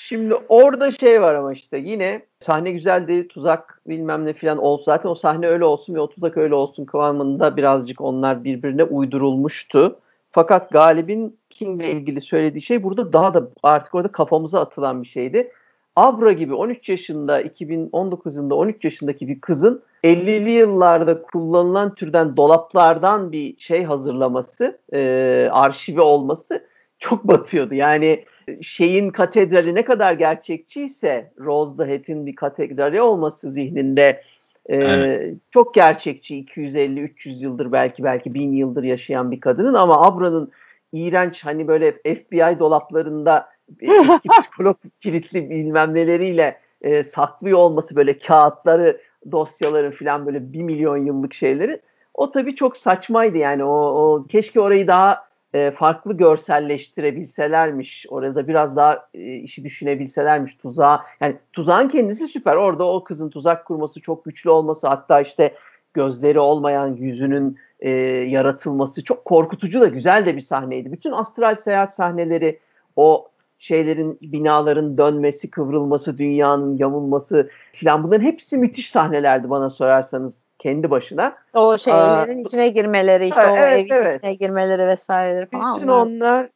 Şimdi orada şey var ama işte yine sahne güzeldi, tuzak bilmem ne filan olsun. Zaten o sahne öyle olsun ve o tuzak öyle olsun kıvamında birazcık onlar birbirine uydurulmuştu. Fakat Galip'in King'le ilgili söylediği şey burada daha da artık orada kafamıza atılan bir şeydi. Abra gibi on üç yaşında, iki bin on dokuz yılında on üç yaşındaki bir kızın ellili yıllarda kullanılan türden dolaplardan bir şey hazırlaması, e, arşivi olması çok batıyordu. Yani şeyin katedrali ne kadar gerçekçiyse, Rose the Hat'in bir katedrali olması zihninde e, evet. Çok gerçekçi, iki yüz elli üç yüz yıldır belki belki bin yıldır yaşayan bir kadının, ama Abra'nın iğrenç hani böyle F B I dolaplarında eski psikolog kilitli bilmem neleriyle e, saklıyor olması, böyle kağıtları, dosyaları filan, böyle bir milyon yıllık şeyleri, o tabii çok saçmaydı yani. O, o keşke orayı daha e, farklı görselleştirebilselermiş, orada biraz daha e, işi düşünebilselermiş, tuzağa. Yani tuzağın kendisi süper, orada o kızın tuzak kurması, çok güçlü olması, hatta işte gözleri olmayan yüzünün e, yaratılması çok korkutucu da güzel de bir sahneydi. Bütün astral seyahat sahneleri, o şeylerin, binaların dönmesi, kıvrılması, dünyanın yamulması filan, bunların hepsi müthiş sahnelerdi bana sorarsanız kendi başına. O şeylerin Aa, içine girmeleri, işte evet, o evin evet. içine girmeleri vesaireleri falan. Bütün onlar.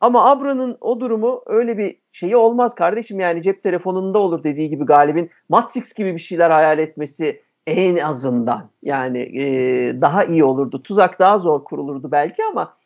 Ama Abra'nın o durumu, öyle bir şeyi olmaz kardeşim yani, cep telefonunda olur dediği gibi Galip'in Matrix gibi bir şeyler hayal etmesi en azından yani e, daha iyi olurdu. Tuzak daha zor kurulurdu belki ama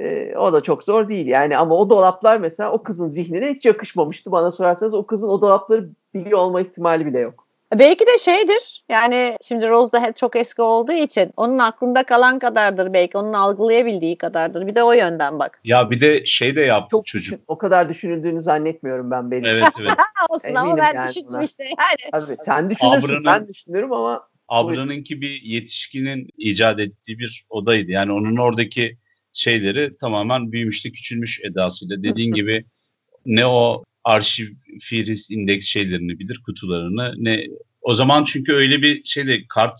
Ee, o da çok zor değil yani. Ama o dolaplar mesela o kızın zihnine hiç yakışmamıştı bana sorarsanız. O kızın o dolapları biliyor olma ihtimali bile yok. Belki de şeydir yani, şimdi Rose da çok eski olduğu için onun aklında kalan kadardır, belki onun algılayabildiği kadardır, bir de o yönden bak. Ya bir de şey de yaptı çok çocuk. Düşün, o kadar düşünüldüğünü zannetmiyorum ben. Benim. Evet evet. Olsun eminim ama ben yani düşündüm işte yani. Tabii, sen düşünürsün Abra'nın, ben düşünürüm ama. Abra'nınki bir yetişkinin icat ettiği bir odaydı yani, onun oradaki şeyleri tamamen büyümüştü, küçülmüş edasıyla. Dediğin gibi ne o arşiv fihris indeks şeylerini bilir, kutularını, ne o zaman, çünkü öyle bir şeyde kart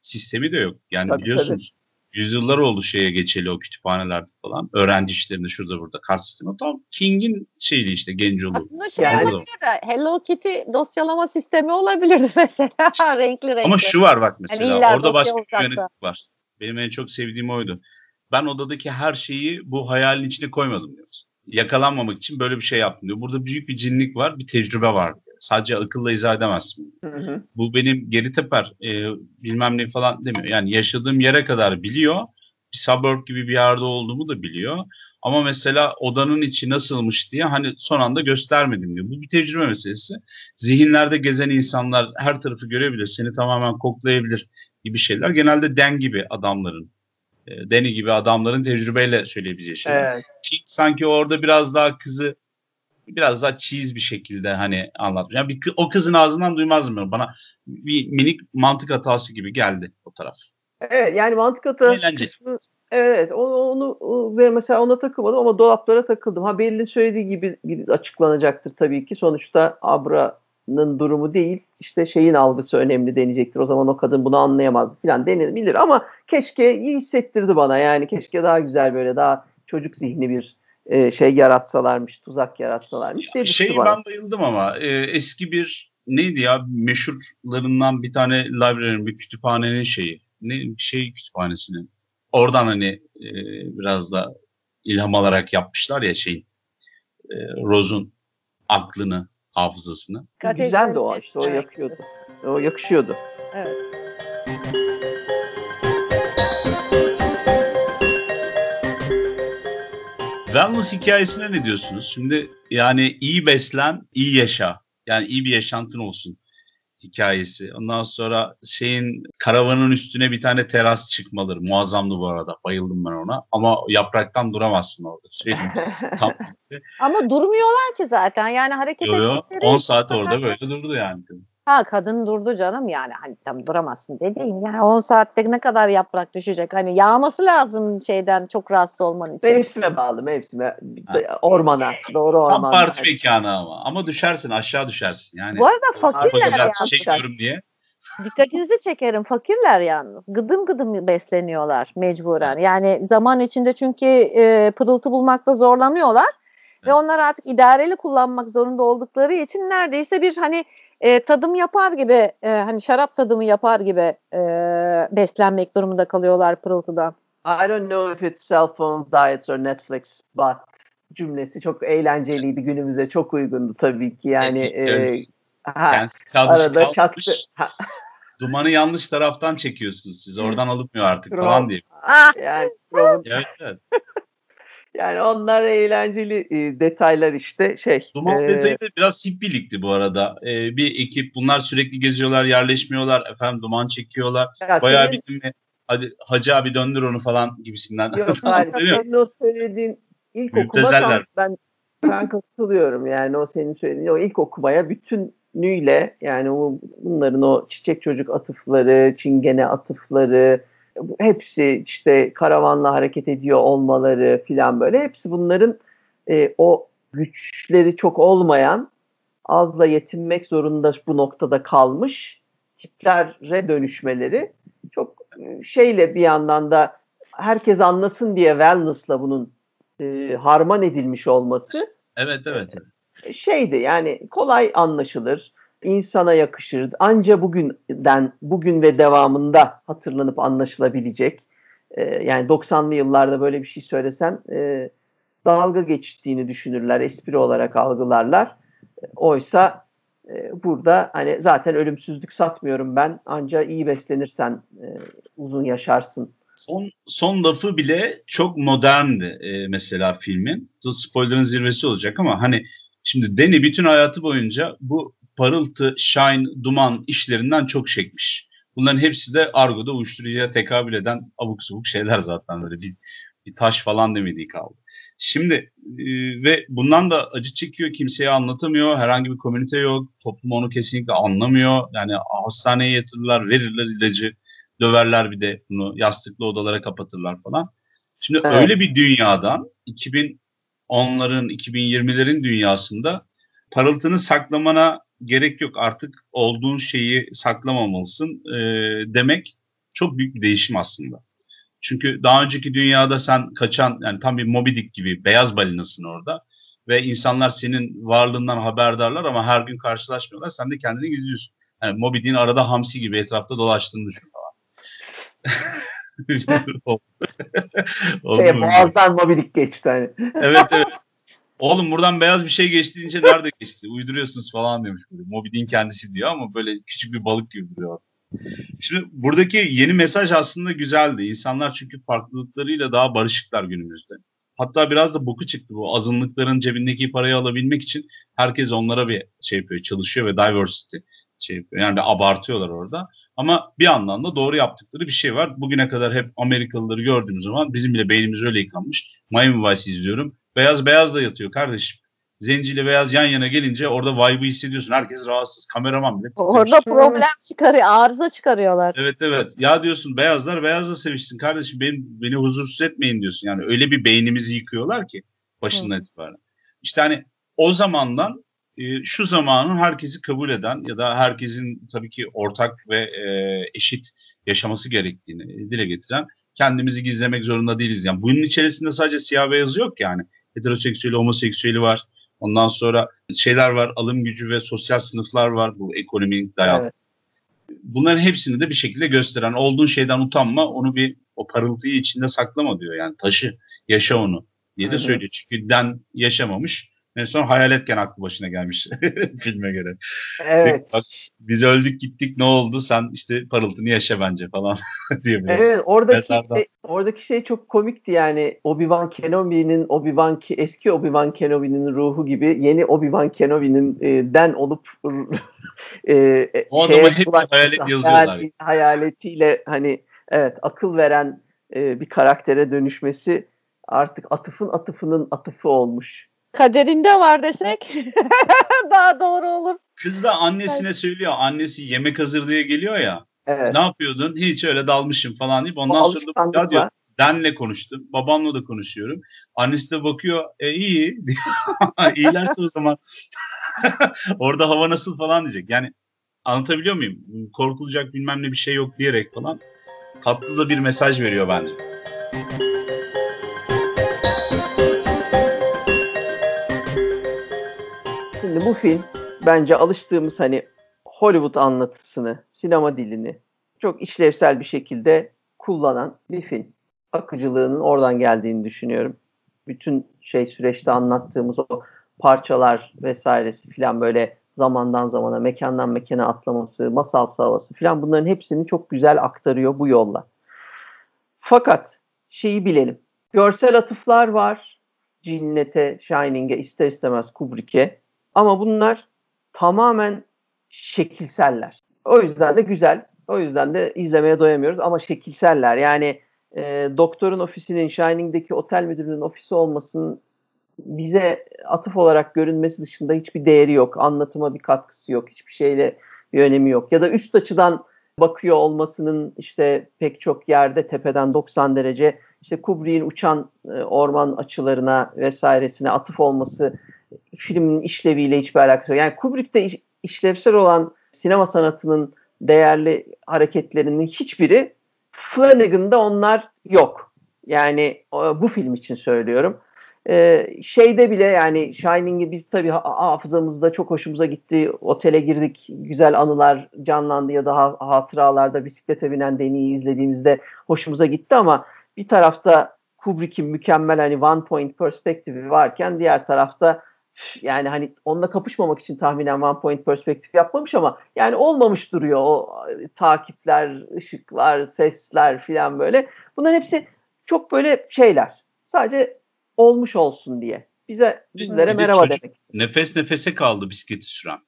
sistemi de yok. Yani tabii, biliyorsunuz tabii. Yüzyıllar oldu şeye geçeli, o kütüphanelerde falan. Öğrenci işlerinde şurada burada kart sistemi. Tam King'in şeydi işte, Gencoğlu. Aslında şey yani, olabilir de Hello Kitty dosyalama sistemi olabilirdi mesela. İşte, renkli renkli. Ama şu var bak mesela yani, orada başka bir yönetlik var. Benim en çok sevdiğim oydu. Ben odadaki her şeyi bu hayalin içine koymadım diyor. Yakalanmamak için böyle bir şey yaptım diyor. Burada büyük bir cinlik var, bir tecrübe var diyor. Sadece akılla izah edemezsin. Hı hı. Bu benim geri teper e, bilmem ne falan demiyor. Yani yaşadığım yere kadar biliyor. Bir suburb gibi bir yerde olduğumu da biliyor. Ama mesela odanın içi nasılmış diye hani son anda göstermedim diyor. Bu bir tecrübe meselesi. Zihinlerde gezen insanlar her tarafı görebilir. Seni tamamen koklayabilir gibi şeyler. Genelde Dan gibi adamların. Danny gibi adamların tecrübeyle söyleyebileceği şeyler. Evet. Sanki orada biraz daha kızı biraz daha cheese bir şekilde hani anlatmış. Yani bir, o kızın ağzından duymaz mı? Bana bir minik mantık hatası gibi geldi o taraf. Evet yani mantık hatası. Kısmı, evet onu, onu mesela ona takılmadım ama dolaplara takıldım. Ha, Bellin'in söylediği gibi açıklanacaktır tabii ki. Sonuçta Abra'nın durumu değil, işte şeyin algısı önemli denecektir. O zaman o kadın bunu anlayamazdı falan denilebilir ama keşke, iyi hissettirdi bana yani, keşke daha güzel, böyle daha çocuk zihni bir e, şey yaratsalarmış, tuzak yaratsalarmış. Ya, şey bana. Ben bayıldım ama e, eski bir neydi ya, meşhurlarından bir tane Labyrinth, bir kütüphanenin şeyi, ne şey kütüphanesinin, oradan hani e, biraz da ilham alarak yapmışlar ya şeyi, e, Rose'un aklını, hafızasını. Güzeldi o işte, o yakıyordu, o yakışıyordu. Evet. Wellness hikayesine ne diyorsunuz? Şimdi yani iyi beslen, iyi yaşa. Yani iyi bir yaşantın olsun hikayesi. Ondan sonra şeyin karavanın üstüne bir tane teras çıkmaları. Muazzamdı bu arada. Bayıldım ben ona. Ama yapraktan duramazsın orada. Şey, tam ama durmuyorlar ki zaten. Yani hareket ettikleri. on saat orada böyle durdu yani. Ha, kadın durdu canım yani. Hani tam duramazsın dediğim. Yani on saatte ne kadar yaprak düşecek? Hani yağması lazım şeyden çok rahatsız olman için. Mevsime bağlı mevsime. Ha. Ormana. Doğru ormana. Tam parti mekanı ama. Ama düşersin aşağı düşersin. Yani, bu arada fakirler yalnız. Şey diye. Dikkatinizi çekerim. Fakirler yalnız. Gıdım gıdım besleniyorlar mecburen. Yani zaman içinde çünkü e, pırıltı bulmakta zorlanıyorlar. Evet. Ve onlar artık idareli kullanmak zorunda oldukları için neredeyse bir hani E, tadım yapar gibi e, hani şarap tadımı yapar gibi e, beslenmek durumunda kalıyorlar pırıltıdan. I don't know if it's cell phones, diets or Netflix but cümlesi çok eğlenceliydi, günümüze çok uygundu tabii ki yani. E, ha, arada çaktı. Dumanı yanlış taraftan çekiyorsunuz siz, oradan alınmıyor artık falan diye. Yani, evet evet. Yani onlar eğlenceli e, detaylar işte şey. Duman e, detayı da biraz hippilikti bu arada. E, bir ekip bunlar sürekli geziyorlar, yerleşmiyorlar, efendim duman çekiyorlar. Bayağı senin, bitimle hadi hacı abi döndür onu falan gibisinden. Yok harika. Senin o söylediğin ilk okuma ben, ben katılıyorum yani o senin söylediğin o ilk okumaya bütünüyle yani o, bunların o çiçek çocuk atıfları, çingene atıfları, hepsi işte karavanla hareket ediyor olmaları filan böyle. Hepsi bunların e, o güçleri çok olmayan, azla yetinmek zorunda bu noktada kalmış tiplere dönüşmeleri. Çok şeyle bir yandan da herkes anlasın diye wellness'la bunun e, harman edilmiş olması. Evet, evet. Şeydi yani kolay anlaşılır. İnsana yakışır. Anca bugünden, bugün ve devamında hatırlanıp anlaşılabilecek. Ee, yani doksanlı yıllarda böyle bir şey söylesen e, dalga geçtiğini düşünürler. Espri olarak algılarlar. Oysa e, burada hani zaten ölümsüzlük satmıyorum ben. Anca iyi beslenirsen e, uzun yaşarsın. Son, son lafı bile çok moderndi e, mesela filmin. Spoiler'ın zirvesi olacak ama hani şimdi Danny bütün hayatı boyunca bu parıltı, shine, duman işlerinden çok çekmiş. Bunların hepsi de argoda uyuşturucuya tekabül eden abuk subuk şeyler zaten. Böyle bir, bir taş falan demediği kaldı. Şimdi e, ve bundan da acı çekiyor. Kimseye anlatamıyor. Herhangi bir komünite yok. Toplum onu kesinlikle anlamıyor. Yani hastaneye yatırırlar, verirler ilacı. Döverler bir de bunu. Yastıklı odalara kapatırlar falan. Şimdi evet. Öyle bir dünyadan iki bin onların, iki bin yirmilerin dünyasında parıltını saklamana gerek yok, artık olduğun şeyi saklamamalısın e, demek çok büyük bir değişim aslında. Çünkü daha önceki dünyada sen kaçan yani tam bir Moby Dick gibi beyaz balinasın orada ve insanlar senin varlığından haberdarlar ama her gün karşılaşmıyorlar. Sen de kendini gizliyorsun. Yani Moby Dick'in arada hamsi gibi etrafta dolaştığını düşün falan. şey, boğazdan Moby Dick geçti hani. Evet evet. Oğlum buradan beyaz bir şey geçti deyince nerede geçti? Uyduruyorsunuz falan demiş. Moby Dick'in kendisi diyor ama böyle küçük bir balık gibi duruyor. Şimdi buradaki yeni mesaj aslında güzeldi. İnsanlar çünkü farklılıklarıyla daha barışıklar günümüzde. Hatta biraz da boku çıktı bu. Azınlıkların cebindeki parayı alabilmek için herkes onlara bir şey yapıyor, çalışıyor ve diversity şey yapıyor. Yani abartıyorlar orada. Ama bir yandan da doğru yaptıkları bir şey var. Bugüne kadar hep Amerikalıları gördüğümüz zaman bizim bile beynimiz öyle yıkanmış. Miami Vice izliyorum. Beyaz beyaz da yatıyor kardeşim. Zenciyle beyaz yan yana gelince orada vibe'ı hissediyorsun. Herkes rahatsız. Kameraman bile titremiş. Orada problem çıkarıyor. Arıza çıkarıyorlar. Evet evet. Ya diyorsun beyazlar beyazla sevişsin. Kardeşim benim, beni huzursuz etmeyin diyorsun. Yani öyle bir beynimizi yıkıyorlar ki başından itibaren. İşte hani o zamandan e, şu zamanın herkesi kabul eden ya da herkesin tabii ki ortak ve e, eşit yaşaması gerektiğini dile getiren, kendimizi gizlemek zorunda değiliz. Yani bunun içerisinde sadece siyah beyazı yok yani. Heteroseksüeli, homoseksüeli var. Ondan sonra şeyler var, alım gücü ve sosyal sınıflar var. Bu ekonomik dayağı. Evet. Bunların hepsini de bir şekilde gösteren, olduğun şeyden utanma, onu bir o parıltıyı içinde saklama diyor. Yani taşı, yaşa onu diye de hı-hı söylüyor. Çünkü den yaşamamış. En son hayaletken aklı başına gelmiş filme göre. Evet. Bak, biz öldük gittik ne oldu sen işte parıltını yaşa bence falan diye. Evet oradaki şey, oradaki şey çok komikti yani Obi-Wan Kenobi'nin Obi-Wan eski Obi-Wan Kenobi'nin ruhu gibi yeni Obi-Wan Kenobi'nin e, den olup e, o adama hep hayalet yazıyorlar. Hayal, hayaletiyle hani evet akıl veren e, bir karaktere dönüşmesi artık atıfın atıfının atıfı olmuş. Kaderinde var desek daha doğru olur. Kız da annesine söylüyor. Annesi yemek hazır diye geliyor ya. Evet. Ne yapıyordun? Hiç öyle dalmışım falan deyip ondan o sonra da diyor. Denle konuştum. Babamla da konuşuyorum. Annesi de bakıyor. E iyi. İyilerse o zaman orada hava nasıl falan diyecek. Yani anlatabiliyor muyum? Korkulacak bilmem ne bir şey yok diyerek falan. Tatlı da bir mesaj veriyor bence. Şimdi bu film bence alıştığımız hani Hollywood anlatısını, sinema dilini çok işlevsel bir şekilde kullanan bir film. Akıcılığının oradan geldiğini düşünüyorum. Bütün şey süreçte anlattığımız o parçalar vesairesi filan böyle zamandan zamana, mekandan mekana atlaması, masal havası filan bunların hepsini çok güzel aktarıyor bu yolla. Fakat şeyi bilelim. Görsel atıflar var. Cinnete, Shining'e, ister istemez Kubrick'e. Ama bunlar tamamen şekilseller. O yüzden de güzel. O yüzden de izlemeye doyamıyoruz ama şekilseller. Yani e, doktorun ofisinin Shining'deki otel müdürünün ofisi olmasının bize atıf olarak görünmesi dışında hiçbir değeri yok. Anlatıma bir katkısı yok. Hiçbir şeyle bir önemi yok. Ya da üst açıdan bakıyor olmasının işte pek çok yerde tepeden doksan derece işte Kubrick'in uçan e, orman açılarına vesairesine atıf olması filmin işleviyle hiçbir alakası yok. Yani Kubrick'te iş, işlevsel olan sinema sanatının değerli hareketlerinin hiçbiri Flanagan'da onlar yok. Yani bu film için söylüyorum. Ee, şeyde bile yani Shining'i biz tabii hafızamızda çok hoşumuza gitti. Otele girdik, güzel anılar canlandı ya da ha- hatıralarda bisiklete binen Danny'yi izlediğimizde hoşumuza gitti ama bir tarafta Kubrick'in mükemmel hani one point perspektifi varken diğer tarafta yani hani onunla kapışmamak için tahminen one point perspektif yapmamış ama yani olmamış duruyor o takipler, ışıklar, sesler filan böyle. Bunların hepsi çok böyle şeyler. Sadece olmuş olsun diye. Bize bizlere bir merhaba de demek. Nefes nefese kaldı bisikleti süren.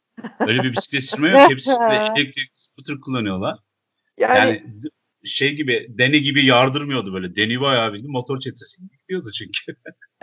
Öyle bir bisiklet sürme yok. Hepsi elektrik scooter kullanıyorlar. Yani, yani şey gibi Danny gibi yardırmıyordu böyle. Danny bayağı bildi motor çetesi gidiyordu çünkü.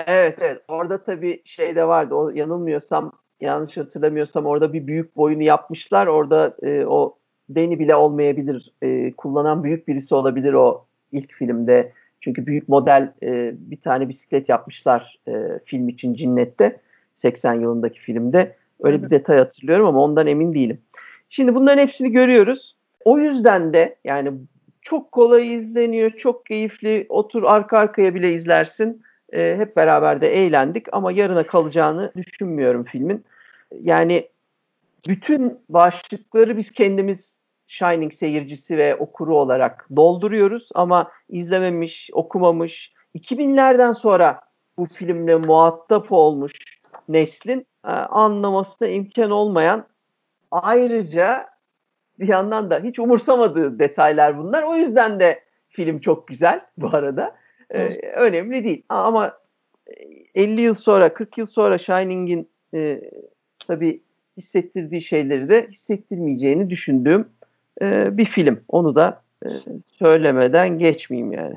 Evet evet orada tabii şey de vardı o yanılmıyorsam yanlış hatırlamıyorsam orada bir büyük boyunu yapmışlar orada e, o Danny bile olmayabilir e, kullanan büyük birisi olabilir o ilk filmde çünkü büyük model e, bir tane bisiklet yapmışlar e, film için Cinnet'te seksen yılındaki filmde öyle bir detay hatırlıyorum ama ondan emin değilim. Şimdi bunların hepsini görüyoruz o yüzden de yani çok kolay izleniyor çok keyifli otur arka arkaya bile izlersin. Hep beraber de eğlendik ama yarına kalacağını düşünmüyorum filmin. Yani bütün başlıkları biz kendimiz Shining seyircisi ve okuru olarak dolduruyoruz ama izlememiş, okumamış, iki binlerden sonra bu filmle muhatap olmuş neslin anlamasına imkan olmayan ayrıca bir yandan da hiç umursamadığı detaylar bunlar. O yüzden de film çok güzel bu arada. Ee, önemli değil ama elli yıl sonra kırk yıl sonra Shining'in e, tabii hissettirdiği şeyleri de hissettirmeyeceğini düşündüğüm e, bir film. Onu da e, söylemeden geçmeyeyim yani.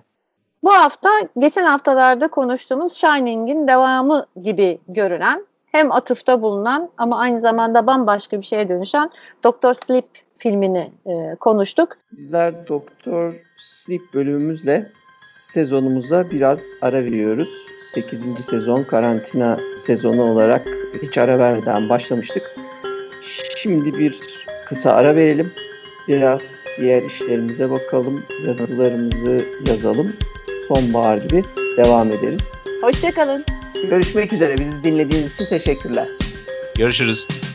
Bu hafta geçen haftalarda konuştuğumuz Shining'in devamı gibi görünen hem atıfta bulunan ama aynı zamanda bambaşka bir şeye dönüşen Doctor Sleep filmini e, konuştuk. Bizler Doctor Sleep bölümümüzle sezonumuza biraz ara veriyoruz. sekizinci sezon karantina sezonu olarak hiç ara vermeden başlamıştık. Şimdi bir kısa ara verelim. Biraz diğer işlerimize bakalım. Yazılarımızı yazalım. Sonbahar gibi devam ederiz. Hoşça kalın. Görüşmek üzere. Bizi dinlediğiniz için teşekkürler. Görüşürüz.